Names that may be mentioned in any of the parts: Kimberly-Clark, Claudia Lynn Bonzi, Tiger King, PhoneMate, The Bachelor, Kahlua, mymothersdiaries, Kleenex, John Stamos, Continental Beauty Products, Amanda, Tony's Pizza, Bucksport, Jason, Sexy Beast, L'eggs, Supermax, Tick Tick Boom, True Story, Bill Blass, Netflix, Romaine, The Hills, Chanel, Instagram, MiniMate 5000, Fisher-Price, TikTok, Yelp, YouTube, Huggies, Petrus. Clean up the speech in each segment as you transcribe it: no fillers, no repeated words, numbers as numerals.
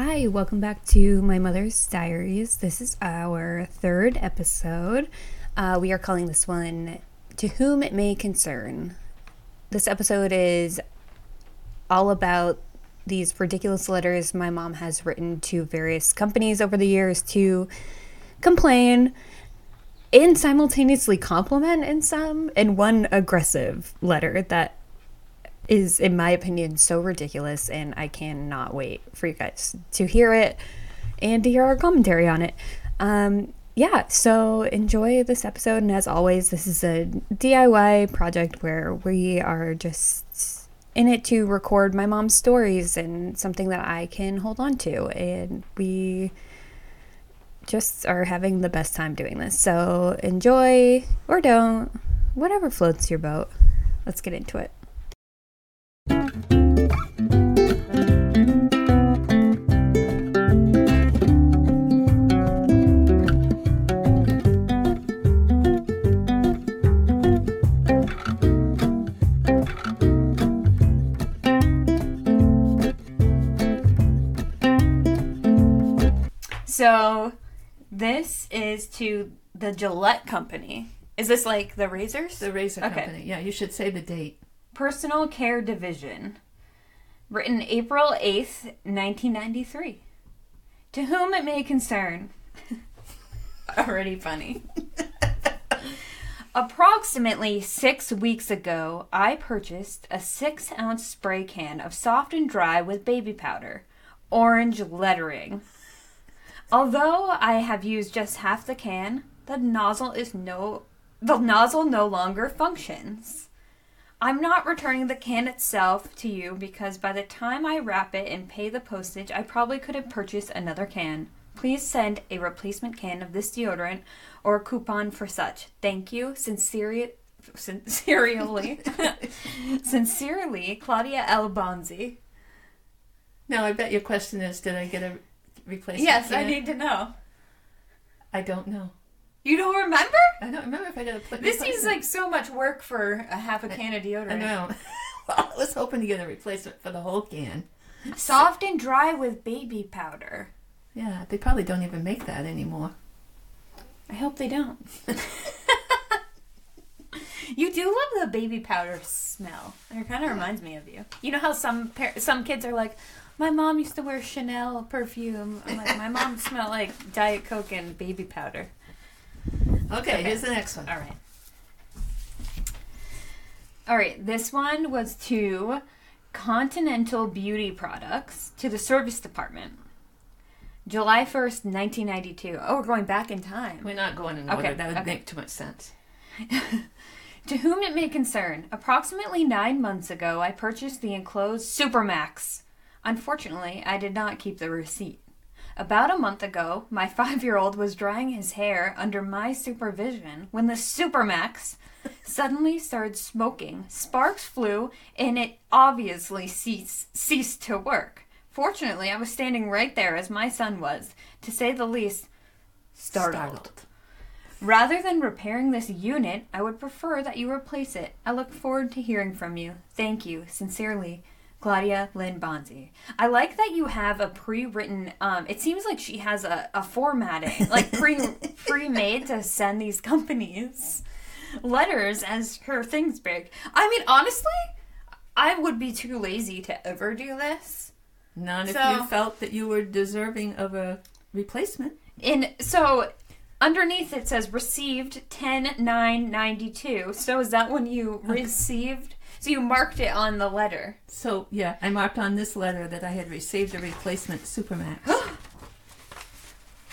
Hi, welcome back to My Mother's Diaries. This is our third episode. We are calling this one, To Whom It May Concern. This episode is all about these ridiculous letters my mom has written to various companies over the years to complain and simultaneously compliment in one aggressive letter that is, in my opinion, so ridiculous, and I cannot wait for you guys to hear it and to hear our commentary on it. So enjoy this episode, and as always, this is a DIY project where we are just in it to record my mom's stories and something that I can hold on to, and we just are having the best time doing this. So enjoy, or don't, whatever floats your boat. Let's get into it. So this is to the Gillette company. Is this like the razors? The razor company. Yeah, you should say the date. Personal Care Division. Written April 8th, 1993. To whom it may concern. Already funny. Approximately 6 weeks ago, I purchased a 6-ounce spray can of Soft and Dry with baby powder. Orange lettering. Although I have used just half the can, the nozzle no longer functions. I'm not returning the can itself to you because by the time I wrap it and pay the postage, I probably could have purchased another can. Please send a replacement can of this deodorant or a coupon for such. Thank you. Sincerely, Claudia L. Bonzi. Now, I bet your question is, did I get a replacement? Yes, can? I need to know. I don't know. You don't remember? I don't remember if I did a replacement. This seems like so much work for a half a can of deodorant. I know. Well, I was hoping to get a replacement for the whole can. Soft and Dry with baby powder. Yeah, they probably don't even make that anymore. I hope they don't. You do love the baby powder smell. It kind of reminds me of you. You know how some kids are like, my mom used to wear Chanel perfume. I'm like, my mom smelled like Diet Coke and baby powder. Okay, here's the next one. All right, this one was to Continental Beauty Products, to the service department. July 1st, 1992. Oh, we're going back in time. We're not going in order. Okay, that would make too much sense. To whom it may concern, approximately 9 months ago, I purchased the enclosed Supermax. Unfortunately, I did not keep the receipt. About a month ago, my 5-year-old was drying his hair under my supervision when the Supermax suddenly started smoking. Sparks flew, and it obviously ceased to work. Fortunately, I was standing right there as my son was, to say the least, startled. Rather than repairing this unit, I would prefer that you replace it. I look forward to hearing from you. Thank you. Sincerely, Claudia Lynn Bonzi. I like that you have a pre-written, it seems like she has a formatting, like pre-made to send these companies letters as her things break. I mean, honestly, I would be too lazy to ever do this. Not so, if you felt that you were deserving of a replacement. And so, underneath it says, received 10/9/92. So is that when you received? So you marked it on the letter. So, yeah, I marked on this letter that I had received a replacement Supermax.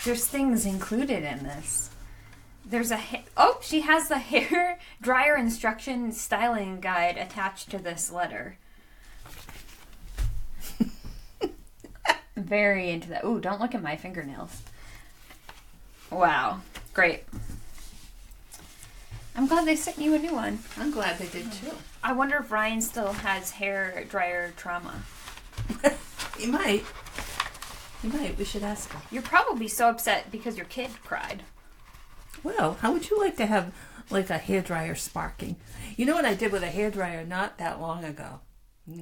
There's things included in this. There's a... she has the hair dryer instruction styling guide attached to this letter. Very into that. Ooh, don't look at my fingernails. Wow. Great. I'm glad they sent you a new one. I'm glad they did, too. I wonder if Ryan still has hair dryer trauma. He might. He might. We should ask him. You're probably so upset because your kid cried. Well, how would you like to have, like, a hair dryer sparking? You know what I did with a hair dryer not that long ago?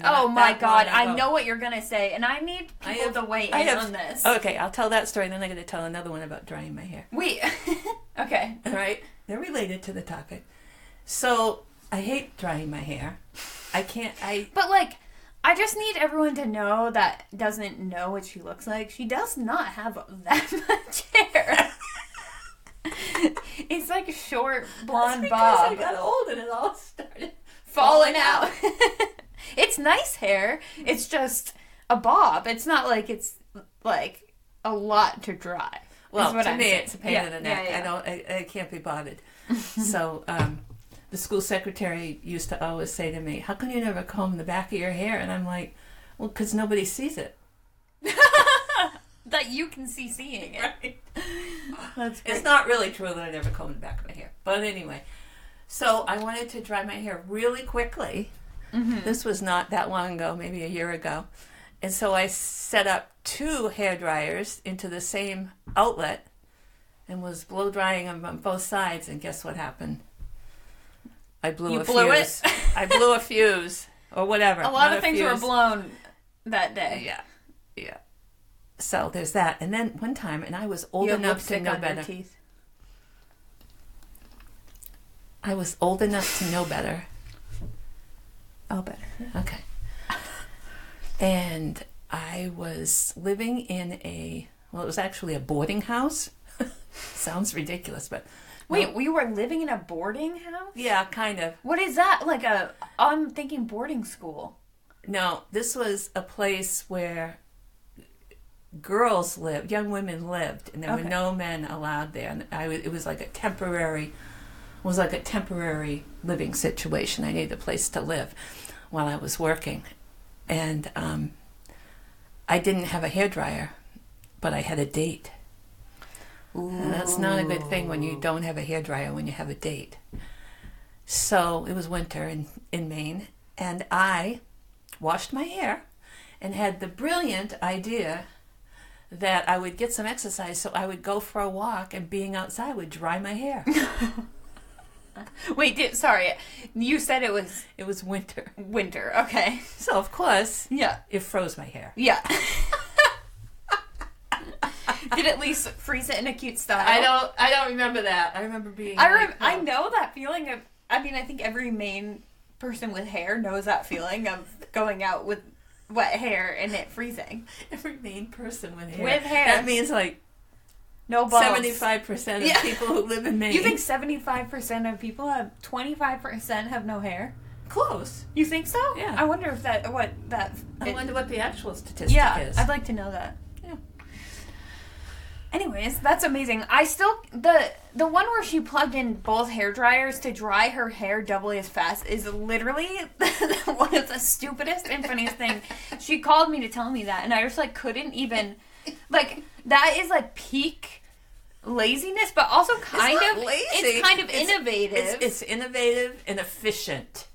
Oh my God, I know what you're going to say, and I need people to weigh in on this. Okay, I'll tell that story, and then I'm going to tell another one about drying my hair. Wait, okay. All right, they're related to the topic. So, I hate drying my hair. But like, I just need everyone to know that doesn't know what she looks like. She does not have that much hair. It's like a short, blonde bob. I got old and it all started falling out. It's nice hair. It's just a bob. It's not like it's like a lot to dry. Well, to me, it's a pain in the neck. Yeah. I can't be bothered. So the school secretary used to always say to me, how come you never comb the back of your hair? And I'm like, well, because nobody sees it. That you can see seeing it. Right. That's great. It's not really true that I never combed the back of my hair. But anyway, so I wanted to dry my hair really quickly. Mm-hmm. This was not that long ago, maybe a year ago. And so I set up two hair dryers into the same outlet and was blow drying them on both sides. And guess what happened? I blew a fuse. I blew a fuse or whatever. A lot of things were blown that day. Yeah. Yeah. So there's that. And then one time, and I was old enough to know better. I was old enough to know better. Oh, better. Okay. And I was living in it was actually a boarding house. Sounds ridiculous, but... Wait, we were living in a boarding house? Yeah, kind of. What is that? I'm thinking boarding school. No, this was a place where girls lived, young women lived, and there were no men allowed there. And it was like a temporary... was like a temporary living situation. I needed a place to live while I was working. And I didn't have a hairdryer, but I had a date. Ooh. That's not a good thing when you don't have a hairdryer, when you have a date. So it was winter in Maine, and I washed my hair and had the brilliant idea that I would get some exercise, so I would go for a walk, and being outside would dry my hair. Wait, sorry. You said it was winter. Winter, okay. So, of course, it froze my hair. Yeah. Did at least freeze it in a cute style. I don't remember that. I remember being... I know that feeling of... I mean, I think every Maine person with hair knows that feeling of going out with wet hair and it freezing. Every Maine person with hair. With hair. That means, like... No balls. 75% of people who live in Maine. You think 75% of people have 25% have no hair? Close. You think so? Yeah. I wonder if I wonder what the actual statistic is. Yeah, I'd like to know that. Yeah. Anyways, that's amazing. I still the one where she plugged in both hair dryers to dry her hair doubly as fast is literally one of the stupidest and funniest things. She called me to tell me that, and I just couldn't even. That is peak laziness, but also it's kind of innovative. It's innovative and efficient.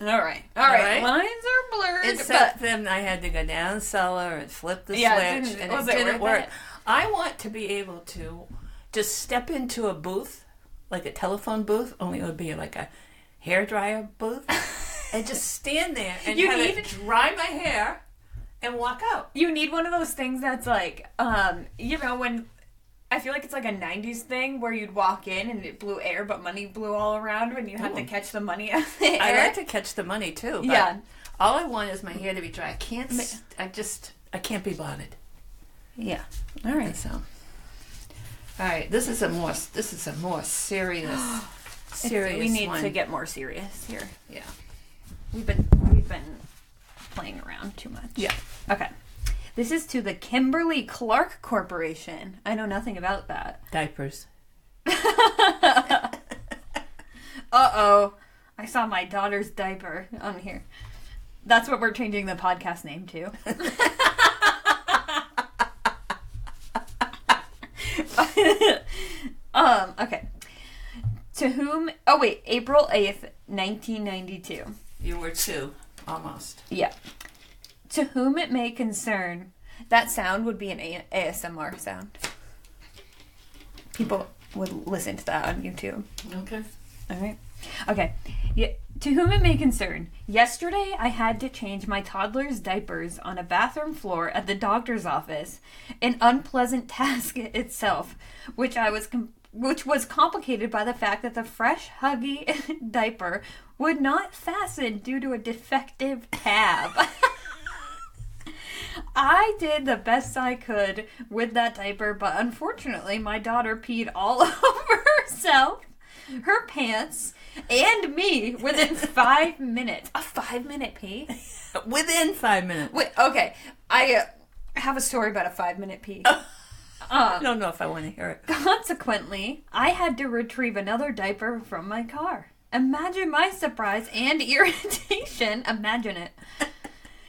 All right. Lines are blurred. Except then I had to go down cellar and flip the switch, it didn't work. I want to be able to just step into a booth, like a telephone booth, only it would be like a hairdryer booth, and just stand there and dry my hair. And walk out. You need one of those things that's when I feel like it's like a 90s thing where you'd walk in and it blew air, but money blew all around when you had to catch the money out of the air. I like to catch the money too. But all I want is my hair to be dry. I can't be bothered. Yeah. All right. So. All right. This is a more serious, serious. We need to get more serious here. Yeah. We've been playing around too much. Yeah. Okay. This is to the Kimberly-Clark Corporation. I know nothing about that. Diapers. Uh-oh. I saw my daughter's diaper on here. That's what we're changing the podcast name to. Okay. To whom... Oh, wait. April 8th, 1992. You were two. Almost. Yeah. To whom it may concern, that sound would be an ASMR sound. People would listen to that on YouTube. Okay. All right. Okay. To whom it may concern, yesterday I had to change my toddler's diapers on a bathroom floor at the doctor's office, an unpleasant task itself, which was complicated by the fact that the fresh Huggie diaper would not fasten due to a defective tab. I did the best I could with that diaper, but unfortunately my daughter peed all over herself, her pants, and me within 5 minutes. A 5 minute pee? Within 5 minutes. Wait, okay. I have a story about a 5 minute pee. I don't know if I want to hear it. Consequently, I had to retrieve another diaper from my car. Imagine my surprise and irritation. Imagine it.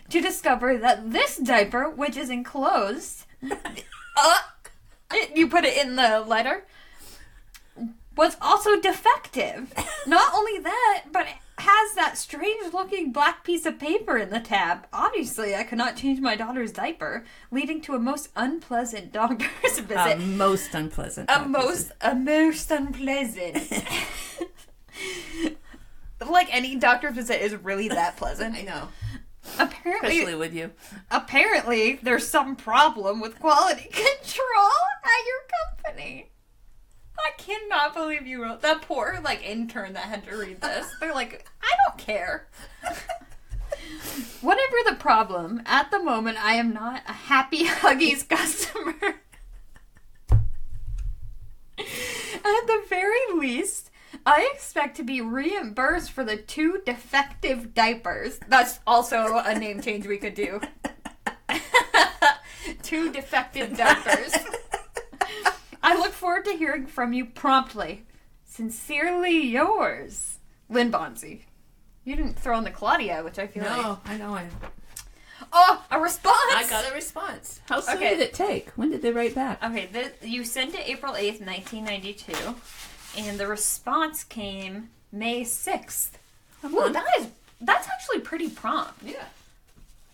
To discover that this diaper, which is enclosed, you put it in the letter, was also defective. Not only that, but it has that strange-looking black piece of paper in the tab. Obviously, I could not change my daughter's diaper, leading to a most unpleasant doctor's visit. A most unpleasant. Like, any doctor's visit is really that pleasant. I know. Apparently, especially with you. Apparently, there's some problem with quality control at your company. I cannot believe you wrote that. Poor, like, intern that had to read this. They're like, I don't care. Whatever the problem, at the moment, I am not a happy Huggies customer. At the very least, I expect to be reimbursed for the two defective diapers. That's also a name change we could do. Two defective diapers. I look forward to hearing from you promptly. Sincerely yours, Lynn Bonzi. You didn't throw in the Claudia, which I feel like... No, I know I didn't. Oh, a response! I got a response. How soon did it take? When did they write back? Okay, you sent it April 8th, 1992, and the response came May 6th. Ooh, that's actually pretty prompt. Yeah.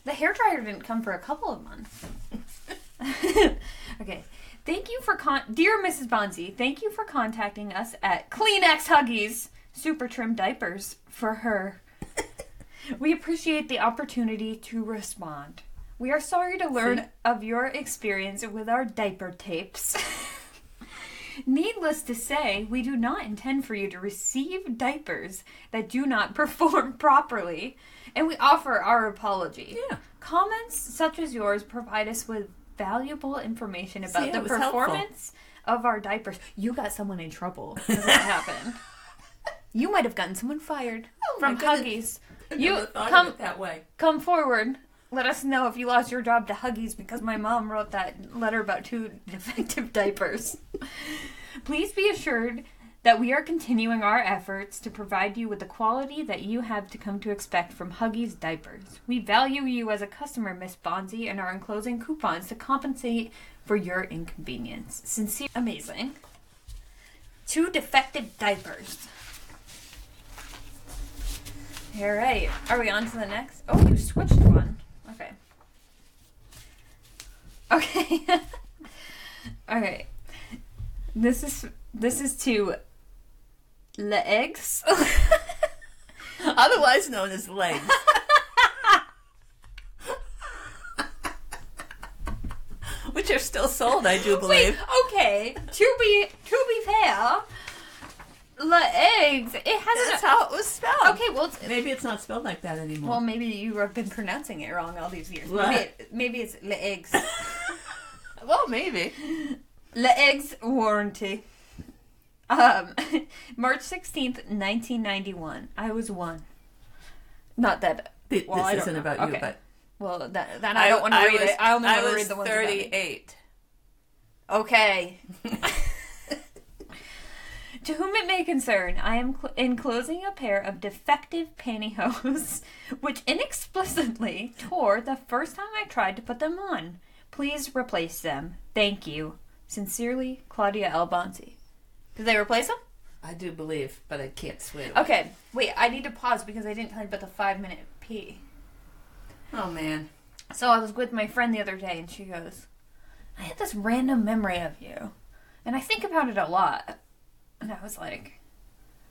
The hairdryer didn't come for a couple of months. Okay. Thank you for Dear Mrs. Bonzi, thank you for contacting us at Kleenex Huggies Super Trim Diapers for her. We appreciate the opportunity to respond. We are sorry to learn of your experience with our diaper tapes. Needless to say, we do not intend for you to receive diapers that do not perform properly, and we offer our apology. Yeah. Comments such as yours provide us with valuable information about the performance of our diapers. You got someone in trouble. That's what happened. You might have gotten someone fired from Huggies. You come that way. Come forward. Let us know if you lost your job to Huggies because my mom wrote that letter about two defective diapers. Please be assured that we are continuing our efforts to provide you with the quality that you have to come to expect from Huggies diapers. We value you as a customer, Miss Bonzi, and are enclosing coupons to compensate for your inconvenience. Sincere. Amazing. Two defective diapers. All right. Are we on to the next? Oh, you switched one. Okay. Okay. All right. This is to... L'eggs, otherwise known as legs. Which are still sold, I do believe. Wait, okay, to be fair, L'eggs, it has... That's how it was spelled. Okay, well... Maybe it's not spelled like that anymore. Well, maybe you have been pronouncing it wrong all these years. What? Maybe it's L'eggs. Well, maybe. L'eggs warranty. March 16th, 1991. I was one. Not that... Well, this isn't about you, but... Well, that I don't want to read it. I only want to read the ones about me. I was 38. Okay. To whom it may concern, I am enclosing a pair of defective pantyhose, which inexplicably tore the first time I tried to put them on. Please replace them. Thank you. Sincerely, Claudia L. Bonzi. Did they replace them? I do believe, but I can't swear. Okay. Wait, I need to pause because I didn't tell you about the 5 minute pee. Oh, man. So I was with my friend the other day and she goes, I had this random memory of you. And I think about it a lot. And I was like,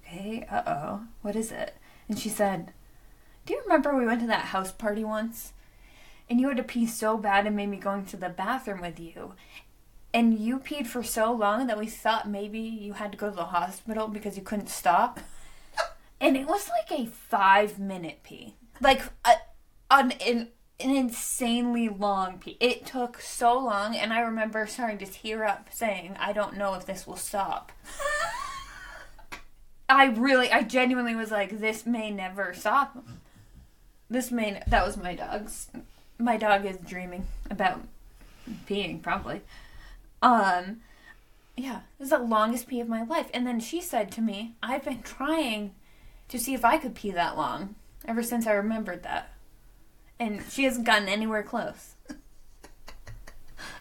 okay, what is it? and she said, "Do you remember we went to that house party once? And you had to pee so bad and made me going to the bathroom with you. And you peed for so long that we thought maybe you had to go to the hospital because you couldn't stop." And it was like a 5-minute pee. Like an insanely long pee. It took so long, and I remember starting to tear up saying, "I don't know if this will stop." I genuinely was like, this may never stop. That was my dog's. My dog is dreaming about peeing, probably. Yeah, it was the longest pee of my life. And then she said to me, "I've been trying to see if I could pee that long ever since I remembered that." And she hasn't gotten anywhere close.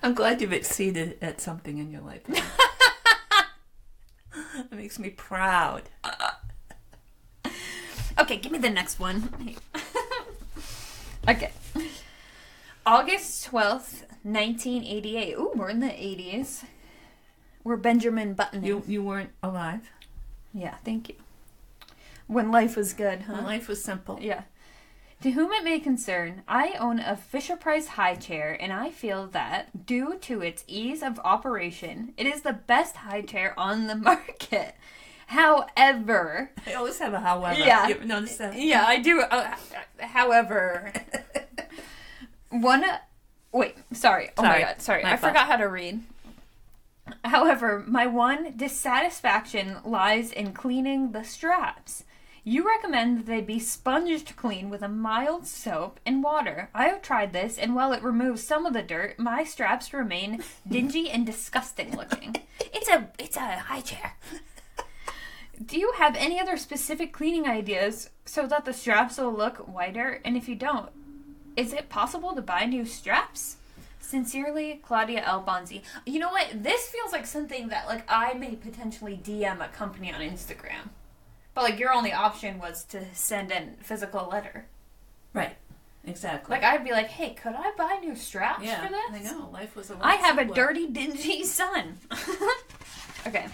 I'm glad you've exceeded at something in your life. It makes me proud. Okay, give me the next one. Okay. August 12th, 1988. Ooh, we're in the 80s. We're Benjamin Buttoning. You weren't alive? Yeah, thank you. When life was good, huh? When life was simple. Yeah. "To whom it may concern, I own a Fisher-Price high chair, and I feel that, due to its ease of operation, it is the best high chair on the market. However..." I always have a however. Yeah. You ever notice that? Yeah, I do. However... I forgot how to read. "However, my one dissatisfaction lies in cleaning the straps. You recommend that they be sponged clean with a mild soap and water. I have tried this, and while it removes some of the dirt, my straps remain dingy and disgusting looking." It's a high chair. "Do you have any other specific cleaning ideas so that the straps will look whiter? And if you don't, is it possible to buy new straps? Sincerely, Claudia Albonzi." You know what? This feels like something that, like, I may potentially DM a company on Instagram. But, like, your only option was to send a physical letter. Right. Exactly. Like, I'd be like, "Hey, could I buy new straps for this? Yeah, I know. Life was a lot. I have a dirty, dingy son." Okay.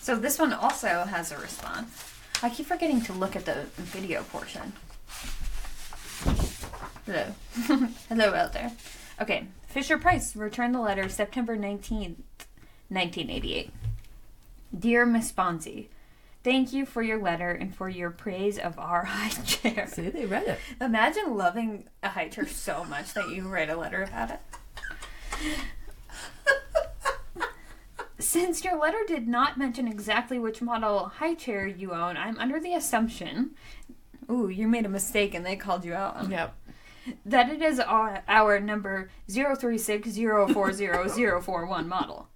So this one also has a response. I keep forgetting to look at the video portion. Hello. Hello out there. Okay. Fisher-Price, returned the letter September 19th, 1988. "Dear Miss Bonzi, thank you for your letter and for your praise of our high chair." See, they read it. Imagine loving a high chair so much that you write a letter about it. "Since your letter did not mention exactly which model high chair you own, I'm under the assumption..." Ooh, you made a mistake and they called you out. Yep. "That it is our number 036040041 model.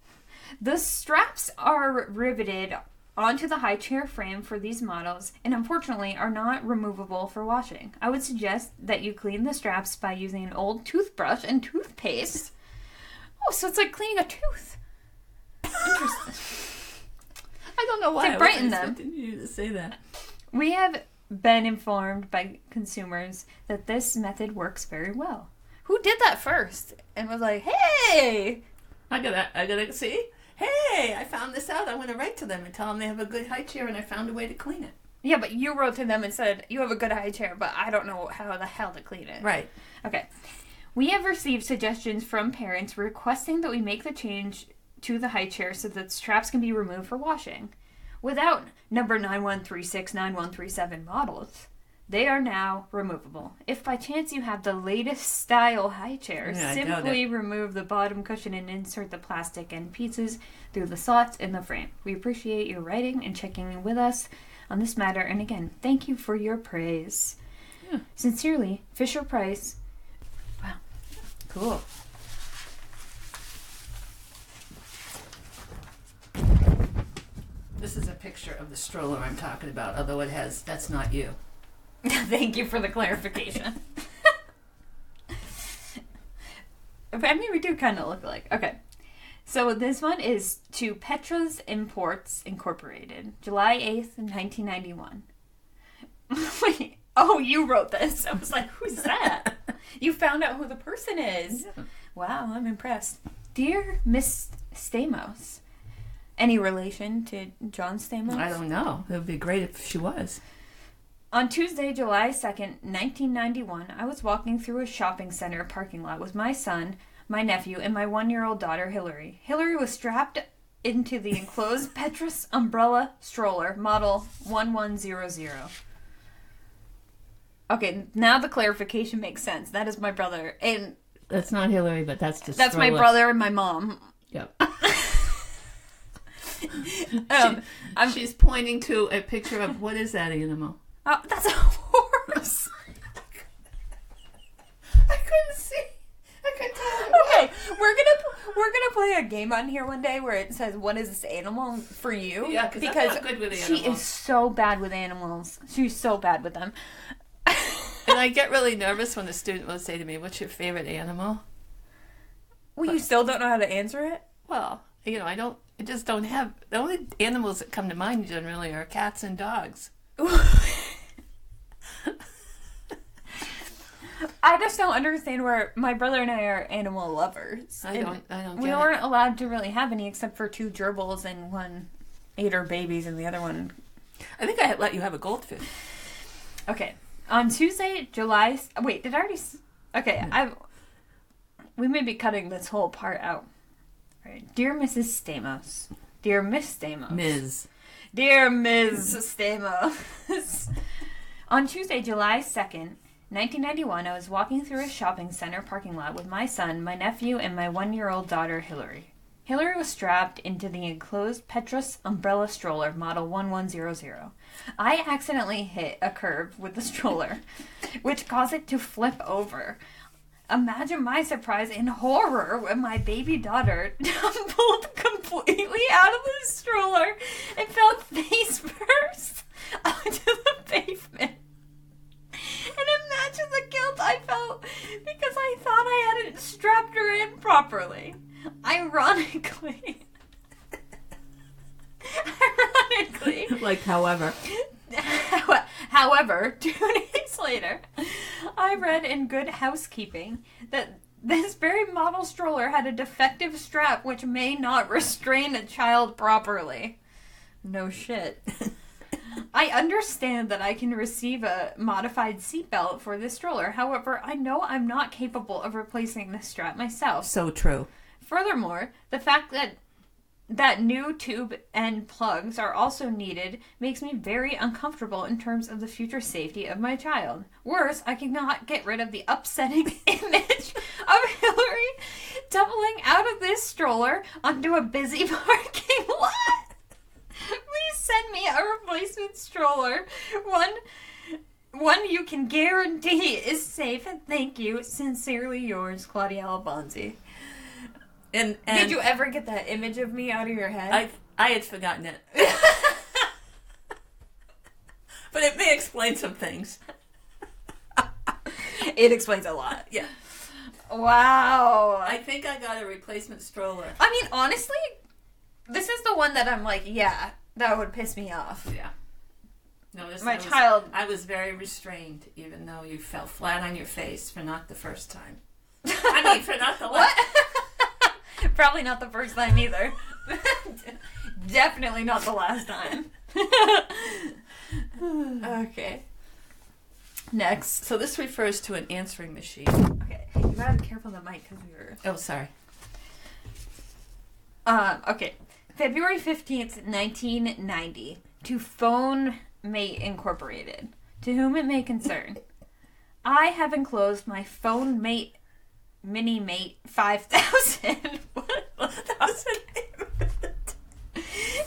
The straps are riveted onto the high chair frame for these models and unfortunately are not removable for washing. I would suggest that you clean the straps by using an old toothbrush and toothpaste." Oh, so it's like cleaning a tooth. Interesting. I don't know why. To brighten them. I wasn't expecting you to say that. "We have been informed by consumers that this method works very well." Who did that first and was like, "Hey, I gotta see. Hey, I found this out. I want to write to them and tell them they have a good high chair and I found a way to clean it." Yeah, but you wrote to them and said, "You have a good high chair, but I don't know how the hell to clean it." Right. Okay. "We have received suggestions from parents requesting that we make the change to the high chair so that straps can be removed for washing. Without number 9136, 9137 models, they are now removable. If by chance you have the latest style high chair, simply remove the bottom cushion and insert the plastic end pieces through the slots in the frame. We appreciate your writing and checking in with us on this matter. And again, thank you for your praise. Yeah. Sincerely, Fisher-Price." Wow. Cool. This is a picture of the stroller I'm talking about, although it has, that's not you. Thank you for the clarification. I mean, we do kind of look alike. Okay. So this one is to Petrus Imports Incorporated, July 8th, 1991. Wait. Oh, you wrote this. I was like, who's that? You found out who the person is. Yeah. Wow, I'm impressed. "Dear Miss Stamos..." Any relation to John Stamos? I don't know. It would be great if she was. On Tuesday, July 2nd, 1991, I was walking through a shopping center parking lot with my son, my nephew, and my one-year-old daughter, Hillary. Hillary was strapped into the enclosed Petrus umbrella stroller, model 1100. Okay, now the clarification makes sense. That is my brother. And that's not Hillary, but that's just that's stroller. My brother and my mom. Yep. She's pointing to a picture of, what is that animal? That's a horse. I couldn't see. I couldn't tell. Okay, we're gonna play a game on here one day where it says, "What is this animal for you?" Yeah, because I'm not good with animals. She is so bad with animals. She's so bad with them. And I get really nervous when the student will say to me, "What's your favorite animal?" Well, you still don't know how to answer it? Well, you know, I just don't have. The only animals that come to mind generally are cats and dogs. I just don't understand where my brother and I are animal lovers. I don't. We weren't allowed to really have any except for two gerbils, and one ate her babies, and the other one. I think I let you have a goldfish. Okay, on Tuesday, July. Wait, did I already? Okay, no. We may be cutting this whole part out. All right, dear Mrs. Stamos. Dear Miss Stamos. Dear Ms. Stamos. On Tuesday, July 2nd, 1991, I was walking through a shopping center parking lot with my son, my nephew, and my one-year-old daughter, Hillary. Hillary was strapped into the enclosed Petrus umbrella stroller, model 1100. I accidentally hit a curb with the stroller, which caused it to flip over. Imagine my surprise and horror when my baby daughter tumbled completely out of the stroller and fell face first onto the pavement. And imagine the guilt I felt because I thought I hadn't strapped her in properly. Ironically. Like, however. However, 2 days later, I read in Good Housekeeping that this very model stroller had a defective strap which may not restrain a child properly. No shit. I understand that I can receive a modified seatbelt for this stroller. However, I know I'm not capable of replacing this strap myself. So true. Furthermore, the fact that new tube and plugs are also needed makes me very uncomfortable in terms of the future safety of my child. Worse, I cannot get rid of the upsetting image of Hillary tumbling out of this stroller onto a busy parking lot. Please send me a replacement stroller, one you can guarantee is safe, and thank you. Sincerely yours, Claudia Albanzi. And did you ever get that image of me out of your head? I had forgotten it. But it may explain some things. It explains a lot. Yeah. Wow. I think I got a replacement stroller. I mean, honestly, this is the one that I'm like, yeah, that would piss me off. Yeah. No, my child. I was very restrained, even though you fell flat on your face for not the first time. I mean, for not the last. Probably not the first time either. Definitely not the last time. Okay. Next. So this refers to an answering machine. Okay. You gotta be careful of the mic because we were... Oh, sorry. Okay. February 15th, 1990. To PhoneMate Incorporated. To whom it may concern. I have enclosed my PhoneMate MiniMate 5000.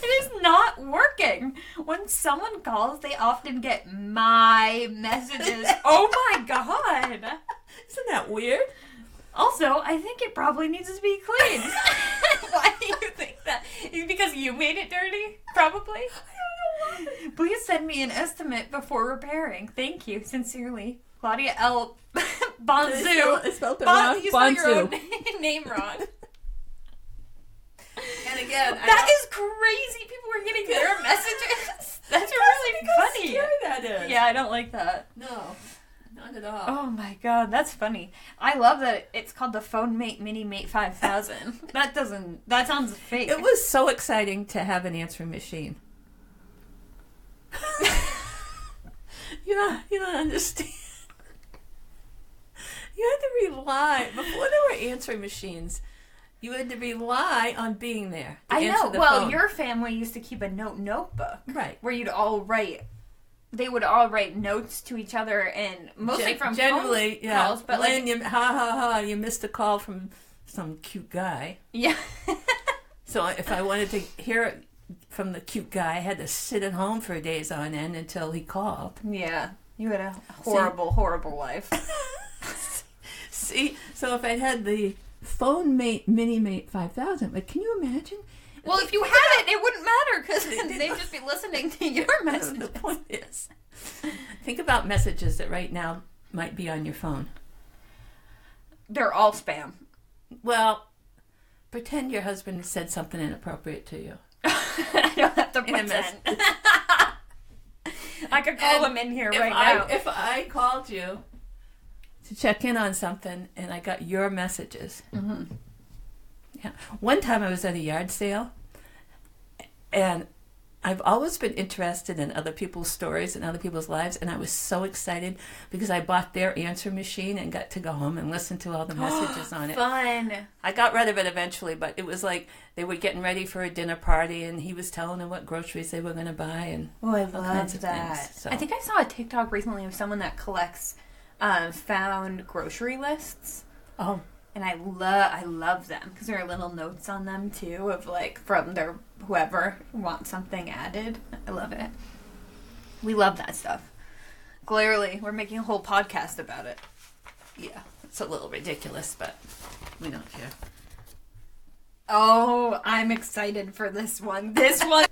It is not working. When someone calls, they often get my messages. Oh my god. Isn't that weird? Also, I think it probably needs to be cleaned. Why do you think that? Is it because you made it dirty? Probably. I don't know why. Please send me an estimate before repairing. Thank you. Sincerely, Claudia L. Bonzu. I spelled it wrong. You spelled your own name wrong. And again, that is crazy. People were getting their messages. That's really funny. Scary that is. Yeah, I don't like that. No, not at all. Oh my god, that's funny. I love that it's called the PhoneMate MiniMate 5000. That sounds fake. It was so exciting to have an answering machine. You don't understand. You had to rely, before there were answering machines, you had to rely on being there. I know. Well, phone. Your family used to keep a notebook. Right. Where you'd all write, they would all write notes to each other, and mostly from generally, phone yeah. calls. But Lynn, like, you missed a call from some cute guy. Yeah. So if I wanted to hear it from the cute guy, I had to sit at home for days on end until he called. Yeah. You had a horrible, horrible life. See? So if I had the PhoneMate MiniMate 5000, like, can you imagine? Well, if you had it, it wouldn't matter because they'd just be listening to your message. The point is, think about messages that right now might be on your phone. They're all spam. Well, pretend your husband said something inappropriate to you. I don't have to pretend. I could call him in here right now. If I called you to check in on something and I got your messages. Mm-hmm. Yeah. One time I was at a yard sale, and I've always been interested in other people's stories and other people's lives, and I was so excited because I bought their answer machine and got to go home and listen to all the messages on it. Fun! I got rid of it eventually, but it was like they were getting ready for a dinner party, and he was telling them what groceries they were going to buy and all kinds of things. So. I think I saw a TikTok recently of someone that collects found grocery lists. Oh. And I love them because there are little notes on them too of like from their whoever wants something added. I love it. We love that stuff. Clearly, we're making a whole podcast about it. Yeah, it's a little ridiculous, but we don't care. Oh, I'm excited for this one. This one.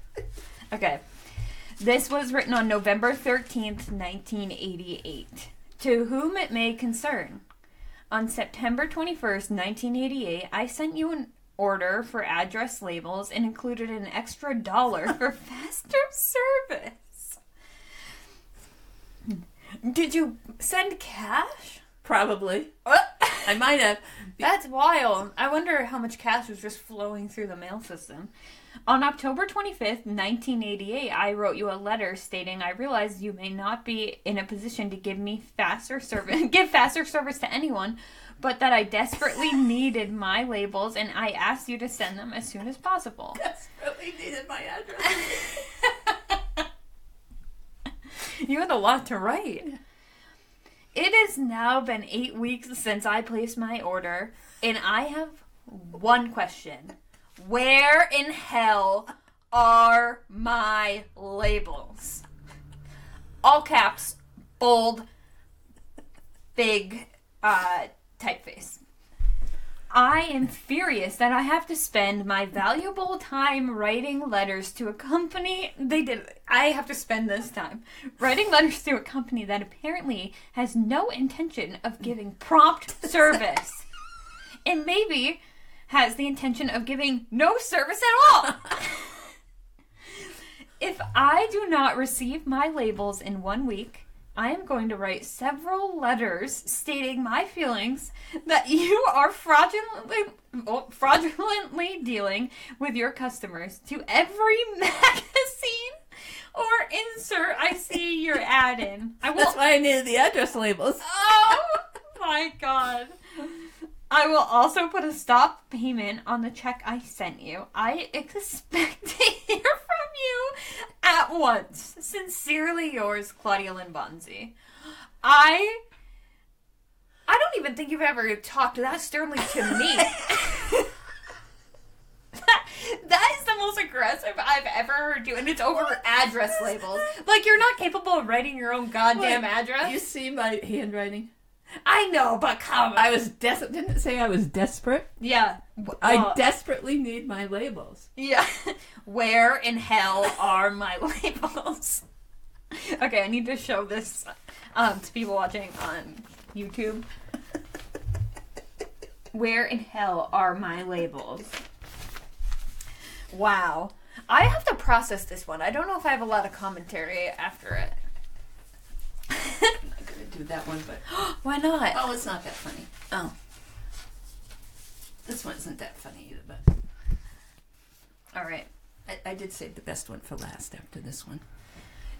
Okay. This was written on November 13th, 1988. To whom it may concern. On September 21st, 1988, I sent you an order for address labels and included an extra $1 for faster service. Did you send cash? Probably. I might have. That's wild. I wonder how much cash was just flowing through the mail system. On October 25th, 1988, I wrote you a letter stating I realize you may not be in a position to give faster service to anyone, but that I desperately needed my labels and I asked you to send them as soon as possible. Desperately needed my address. You had a lot to write. It has now been 8 weeks since I placed my order, and I have one question. Where in hell are my labels? All caps, bold, big typeface. I am furious that I have to spend my valuable time writing letters to a company. I have to spend this time writing letters to a company that apparently has no intention of giving prompt service. And maybe has the intention of giving no service at all. If I do not receive my labels in 1 week, I am going to write several letters stating my feelings that you are fraudulently dealing with your customers to every magazine or insert I see your ad in. That's why I needed the address labels. Oh my God. I will also put a stop payment on the check I sent you. I expect to hear from you at once. Sincerely yours, Claudia Lynn Bonzi. I don't even think you've ever talked that sternly to me. That is the most aggressive I've ever heard you, and it's over address labels. Like, you're not capable of writing your own goddamn address. You see my handwriting? I know, but come on. Didn't it say I was desperate? Yeah. I desperately need my labels. Yeah. Where in hell are my labels? Okay, I need to show this to people watching on YouTube. Where in hell are my labels? Wow. I have to process this one. I don't know if I have a lot of commentary after it. Do that one, but why not? Oh, it's not that funny. Oh, this one isn't that funny either. But all right, I did save the best one for last after this one.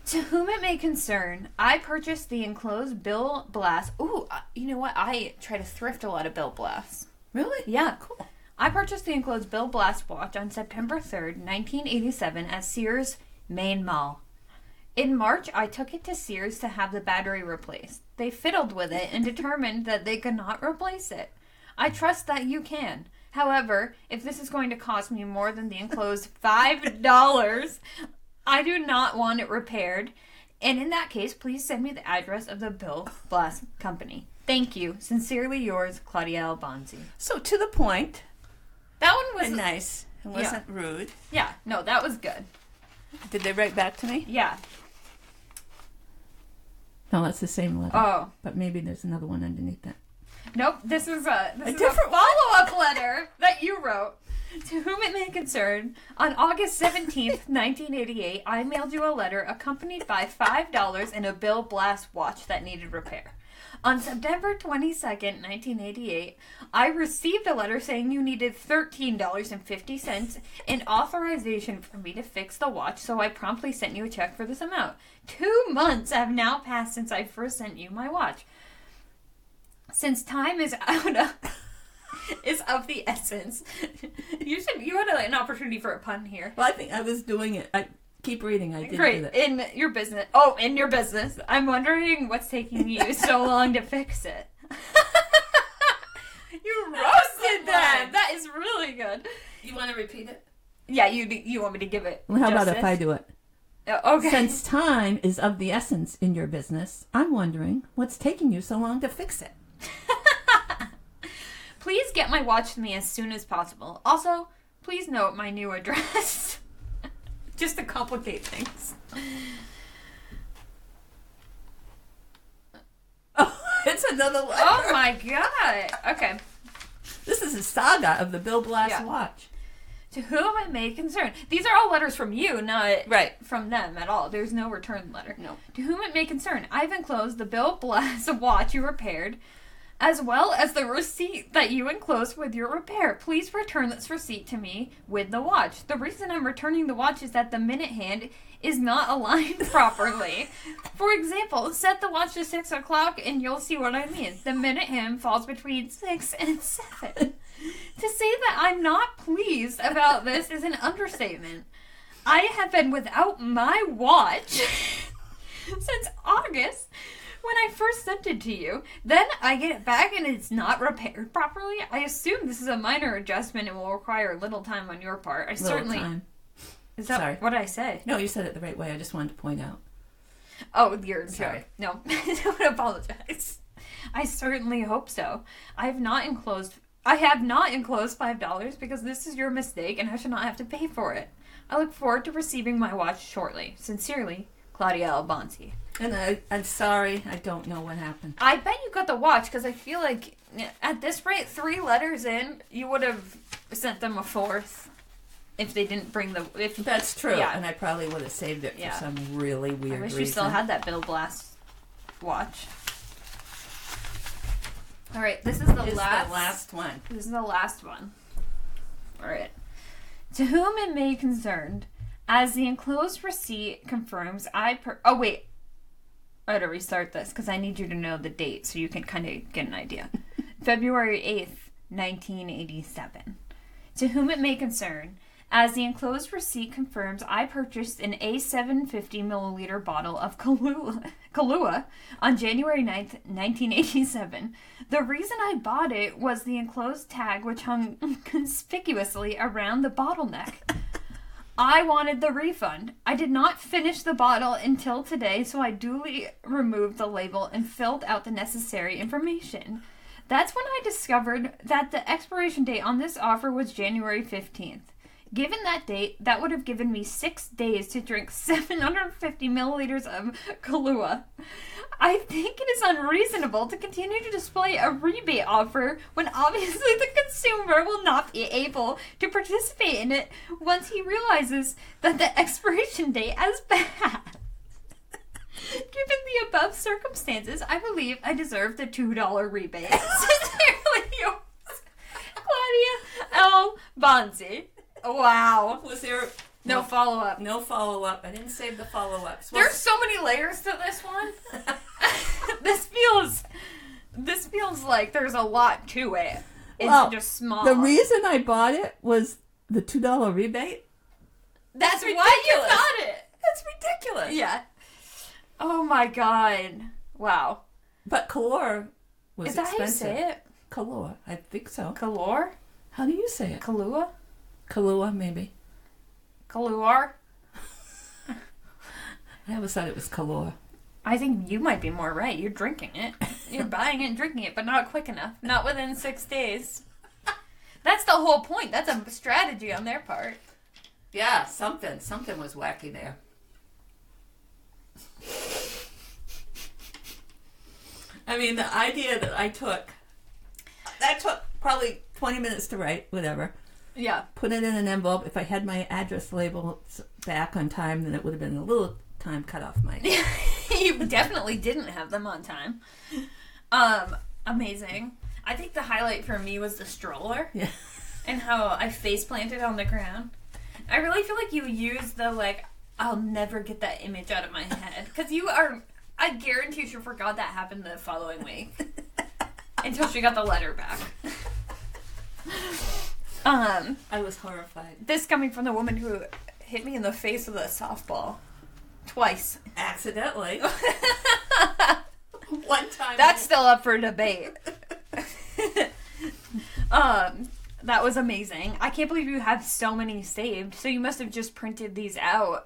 To whom it may concern, I purchased the enclosed Bill Blass. Ooh, you know what? I try to thrift a lot of Bill Blass. Really? Yeah. Cool. I purchased the enclosed Bill Blass watch on September 3rd, 1987 at Sears Main Mall. In March, I took it to Sears to have the battery replaced. They fiddled with it and determined that they could not replace it. I trust that you can. However, if this is going to cost me more than the enclosed $5, I do not want it repaired. And in that case, please send me the address of the Bill Blass company. Thank you. Sincerely yours, Claudia Albanzi. So, to the point. That one was nice. It wasn't rude. Yeah. No, that was good. Did they write back to me? Yeah. No, that's the same letter. Oh. But maybe there's another one underneath that. Nope. This is a different follow-up letter that you wrote. To whom it may concern, on August 17th, 1988, I mailed you a letter accompanied by $5 and a Bill Blass watch that needed repair. On September 22nd, 1988, I received a letter saying you needed $13.50 in authorization for me to fix the watch, so I promptly sent you a check for this amount. 2 months have now passed since I first sent you my watch. Since time is of the essence. You had an opportunity for a pun here. Well, I think I was doing it. Keep reading. I did do that. In your business. I'm wondering what's taking you so long to fix it. You roasted that. That is really good. You want to repeat it? Yeah, you want me to give it justice? About if I do it? Okay. Since time is of the essence in your business, I'm wondering what's taking you so long to fix it. Please get my watch to me as soon as possible. Also, please note my new address. Just to complicate things. Oh, it's another letter. Oh my god. Okay. This is a saga of the Bill Blass watch. To whom I may concern. These are all letters from you, not from them at all. There's no return letter. No. To whom it may concern, I've enclosed the Bill Blass watch you repaired, as well as the receipt that you enclosed with your repair. Please return this receipt to me with the watch. The reason I'm returning the watch is that the minute hand is not aligned properly. For example, set the watch to 6 o'clock and you'll see what I mean. The minute hand falls between 6 and 7. To say that I'm not pleased about this is an understatement. I have been without my watch since August, when I first sent it to you. Then I get it back and it's not repaired properly. I assume this is a minor adjustment and will require little time on your part. Is that Sorry. What I say? No, you said it the right way. I just wanted to point out. Oh, you're sorry. No, I don't apologize. I certainly hope so. I have not enclosed $5 because this is your mistake and I should not have to pay for it. I look forward to receiving my watch shortly. Sincerely, Claudia Albanzi. And I'm sorry, I don't know what happened. I bet you got the watch, because I feel like at this rate, 3 letters in, you would have sent them a 4th if they didn't bring the... That's true, and I probably would have saved it for some really weird reason. I wish you still had that Bill Blass watch. All right, this is the last one. This is the last one. All right. To whom it may concern, as the enclosed receipt confirms, Oh, wait. I had to restart this because I need you to know the date so you can kind of get an idea. February 8th, 1987. To whom it may concern, as the enclosed receipt confirms, I purchased an A750 milliliter bottle of Kahlua on January 9th, 1987. The reason I bought it was the enclosed tag which hung conspicuously around the bottleneck. I wanted the refund. I did not finish the bottle until today, so I duly removed the label and filled out the necessary information. That's when I discovered that the expiration date on this offer was January 15th. Given that date, that would have given me 6 days to drink 750 milliliters of Kahlua. I think it is unreasonable to continue to display a rebate offer when obviously the consumer will not be able to participate in it once he realizes that the expiration date has passed. Given the above circumstances, I believe I deserve the $2 rebate. Sincerely yours, Claudia Albanzi. Wow. Was there No follow-up. No follow-up. I didn't save the follow-ups. Well, there's so many layers to this one. This feels like there's a lot to it. It's just small. The reason I bought it was the $2 rebate. That's why you got it. That's ridiculous. Yeah. Oh, my God. Wow. But Kahlua was expensive. Is that how you say it? Kahlua. I think so. Kahlua? How do you say it? Kahlua? Kahlua, maybe. Kahlua? I always thought it was Kahlua. I think you might be more right. You're drinking it. You're buying it and drinking it, but not quick enough. Not within 6 days. That's the whole point. That's a strategy on their part. Yeah, something was wacky there. I mean, the idea that that took probably 20 minutes to write, whatever. Yeah. Put it in an envelope. If I had my address label back on time, then it would have been a little time cut off my... You definitely didn't have them on time. Amazing. I think the highlight for me was the stroller. Yeah. And how I face planted on the ground. I really feel like you use the, I'll never get that image out of my head. Because you are... I guarantee she forgot that happened the following week. Until she got the letter back. I was horrified. This coming from the woman who hit me in the face with a softball. Twice. Accidentally. One time. That's still up for debate. That was amazing. I can't believe you have so many saved. So you must have just printed these out.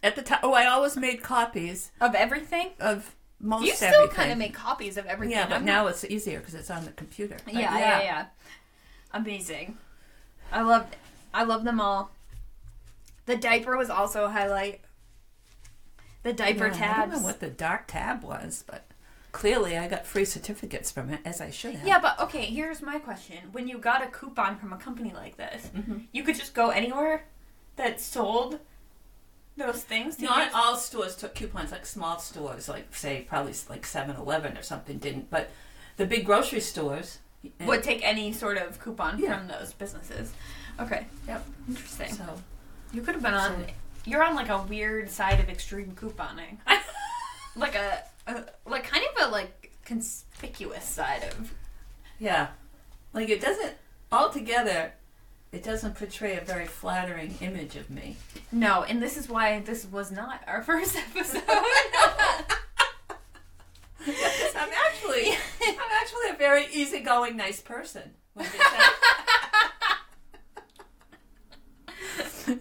At the time, I always made copies. Of everything? Of most everything. You still everything. Kind of make copies of everything. Yeah, but now it's easier because it's on the computer. But yeah. Amazing. I love them all. The diaper was also a highlight. The diaper tabs. I don't know what the dark tab was, but clearly I got free certificates from it, as I should have. Yeah, but okay, here's my question. When you got a coupon from a company like this, you could just go anywhere that sold... those things. Not all stores took coupons, like small stores, like, say, probably like 7-Eleven or something didn't. But the big grocery stores... would take any sort of coupon from those businesses. Okay. Yep. Interesting. So you could have been on... You're on, a weird side of extreme couponing. Kind of a conspicuous side of... Yeah. It doesn't... Altogether... It doesn't portray a very flattering image of me. No, and this is why this was not our first episode. I'm actually a very easygoing, nice person.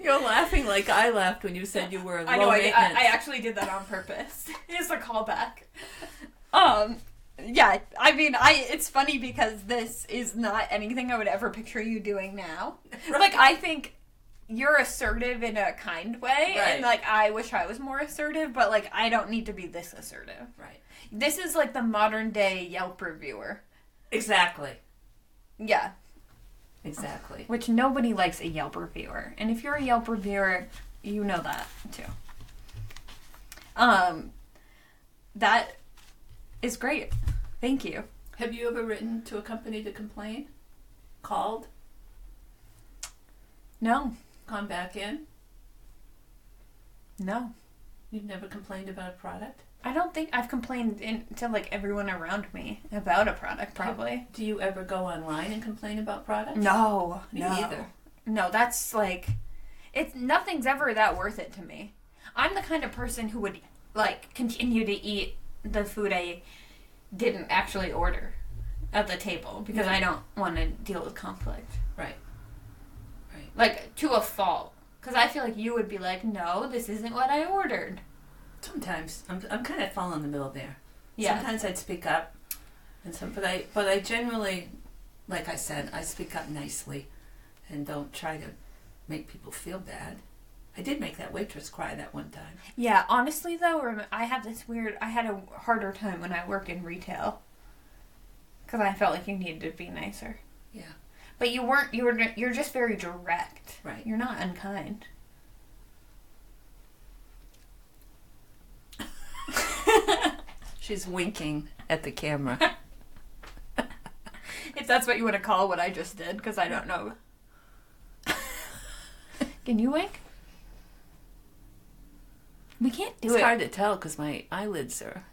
You're laughing like I laughed when you said you were low maintenance. I actually did that on purpose. It's a callback. Yeah, I mean, it's funny because this is not anything I would ever picture you doing now. Right. I think you're assertive in a kind way, right. And, I wish I was more assertive, but, I don't need to be this assertive. Right. This is, the modern-day Yelp reviewer. Exactly. Yeah. Exactly. Which nobody likes a Yelp reviewer. And if you're a Yelp reviewer, you know that, too. That... is great. Thank you. Have you ever written to a company to complain? Called? No. Gone back in? No. You've never complained about a product? I don't think I've complained to everyone around me about a product, probably. Do you ever go online and complain about products? No. Me neither. No, that's nothing's ever that worth it to me. I'm the kind of person who would, continue to eat the food I didn't actually order at the table because I don't want to deal with conflict. Right. To a fault. Because I feel like you would be no, this isn't what I ordered. Sometimes. I'm kind of falling in the middle there. Yeah. Sometimes I'd speak up. And but I generally, like I said, I speak up nicely and don't try to make people feel bad. I did make that waitress cry that one time. Yeah, honestly, though, I had a harder time when I worked in retail. Because I felt like you needed to be nicer. Yeah. But you're just very direct. Right. You're not unkind. She's winking at the camera. If that's what you want to call what I just did, because I don't know. Can you wink? We can't do it. It's hard to tell because my eyelids are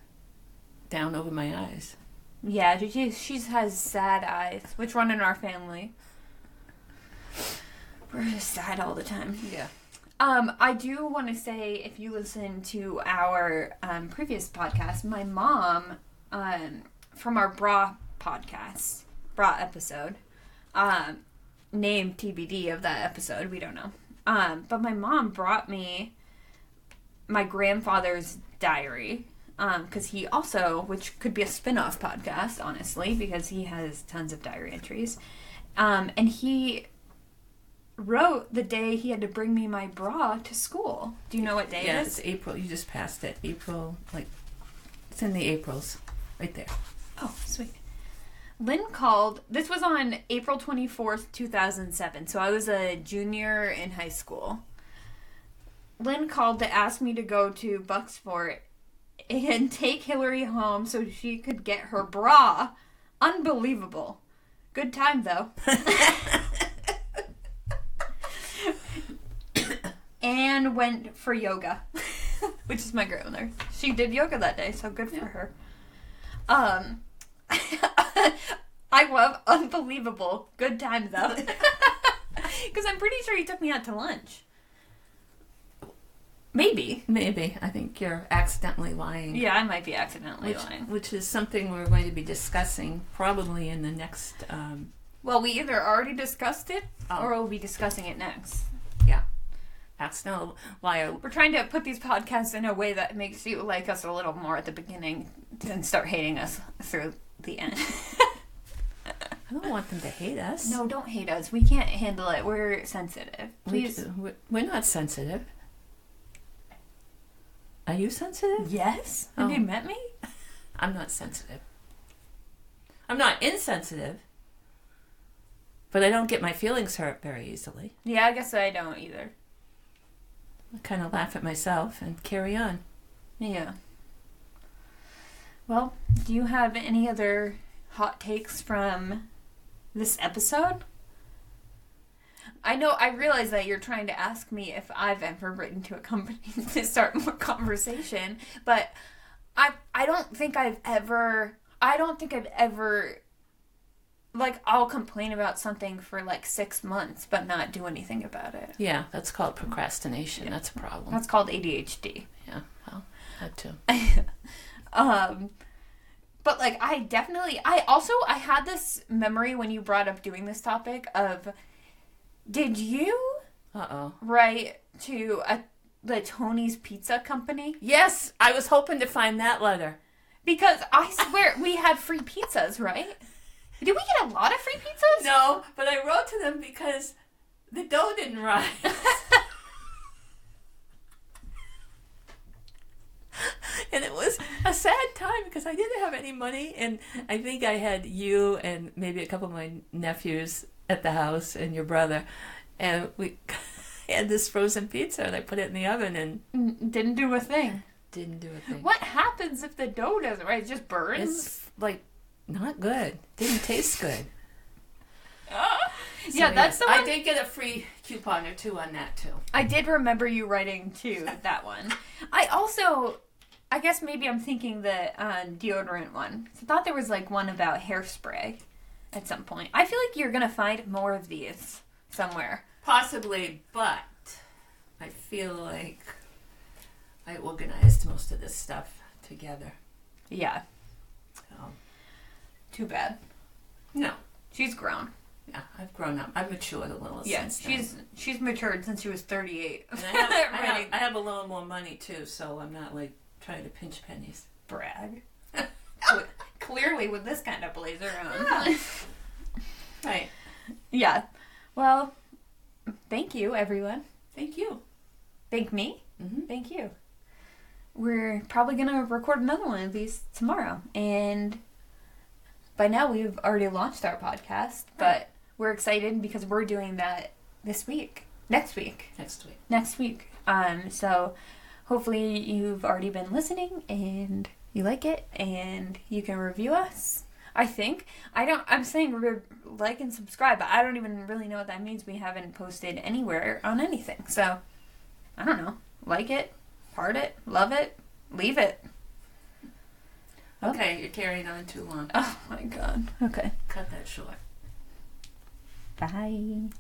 down over my eyes. Yeah, she has sad eyes, which run in our family. We're just sad all the time. Yeah. I do want to say, if you listen to our previous podcast, my mom, from our bra episode, named TBD of that episode, we don't know. But my mom brought me my grandfather's diary, because he also, which could be a spin-off podcast, honestly, because he has tons of diary entries, and he wrote the day he had to bring me my bra to school. Do you know what day it is? It's April. You just passed it. April, it's in the Aprils. Right there. Oh, sweet. Lynn called. This was on April 24th, 2007, so I was a junior in high school. Lynn called to ask me to go to Bucksport and take Hillary home so she could get her bra. Unbelievable. Good time, though. And went for yoga, which is my grandmother. She did yoga that day, so good for her. I love unbelievable. Good time, though. Because I'm pretty sure he took me out to lunch. Maybe. I think you're accidentally lying. Yeah, I might be accidentally lying. Which is something we're going to be discussing probably in the next... Well, we either already discussed it, or we'll be discussing it next. Yeah. Accidental lie. We're trying to put these podcasts in a way that makes you like us a little more at the beginning and start hating us through the end. I don't want them to hate us. No, don't hate us. We can't handle it. We're sensitive. Please. We're not sensitive. Are you sensitive? Yes. Have you met me? I'm not sensitive. I'm not insensitive. But I don't get my feelings hurt very easily. Yeah, I guess I don't either. I kind of laugh at myself and carry on. Yeah. Well, do you have any other hot takes from this episode? I know, I realize that you're trying to ask me if I've ever written to a company to start more conversation, but I don't think I've ever, I'll complain about something for 6 months, but not do anything about it. Yeah, that's called procrastination. Yeah. That's a problem. That's called ADHD. Yeah, well, that too. But I had this memory when you brought up doing this topic of... Did you write to the Tony's Pizza company? Yes, I was hoping to find that letter. Because I swear we had free pizzas, right? Did we get a lot of free pizzas? No, but I wrote to them because the dough didn't rise. And it was a sad time because I didn't have any money, and I think I had you and maybe a couple of my nephews at the house and your brother, and we had this frozen pizza, and I put it in the oven and didn't do a thing. What happens if the dough doesn't rise? It just burns. It's not good. Didn't taste good. So that's the one. I did get a free coupon or two on that too. I did remember you writing to that one. I also, I guess maybe I'm thinking the deodorant one. I thought there was one about hairspray. At some point. I feel like you're going to find more of these somewhere. Possibly, but I feel like I organized most of this stuff together. Yeah. So. Too bad. No. She's grown. Yeah, I've grown up. I've matured a little since then. Yeah, she's matured since she was 38. And I have a little more money, too, so I'm not, trying to pinch pennies. Brag. Clearly, with this kind of blazer on. Yeah. Right. Yeah. Well, thank you, everyone. Thank you. Thank me? Mm-hmm. Thank you. We're probably going to record another one of these tomorrow. And by now, we've already launched our podcast. Right. But we're excited because we're doing that this week. Next week. So, hopefully, you've already been listening and... You like it, and you can review us, I think. I'm saying like and subscribe, but I don't even really know what that means. We haven't posted anywhere on anything. So, I don't know. Like it, Part it, love it, leave it. Okay, you're carrying on too long. Oh my God. Okay. Cut that short. Bye.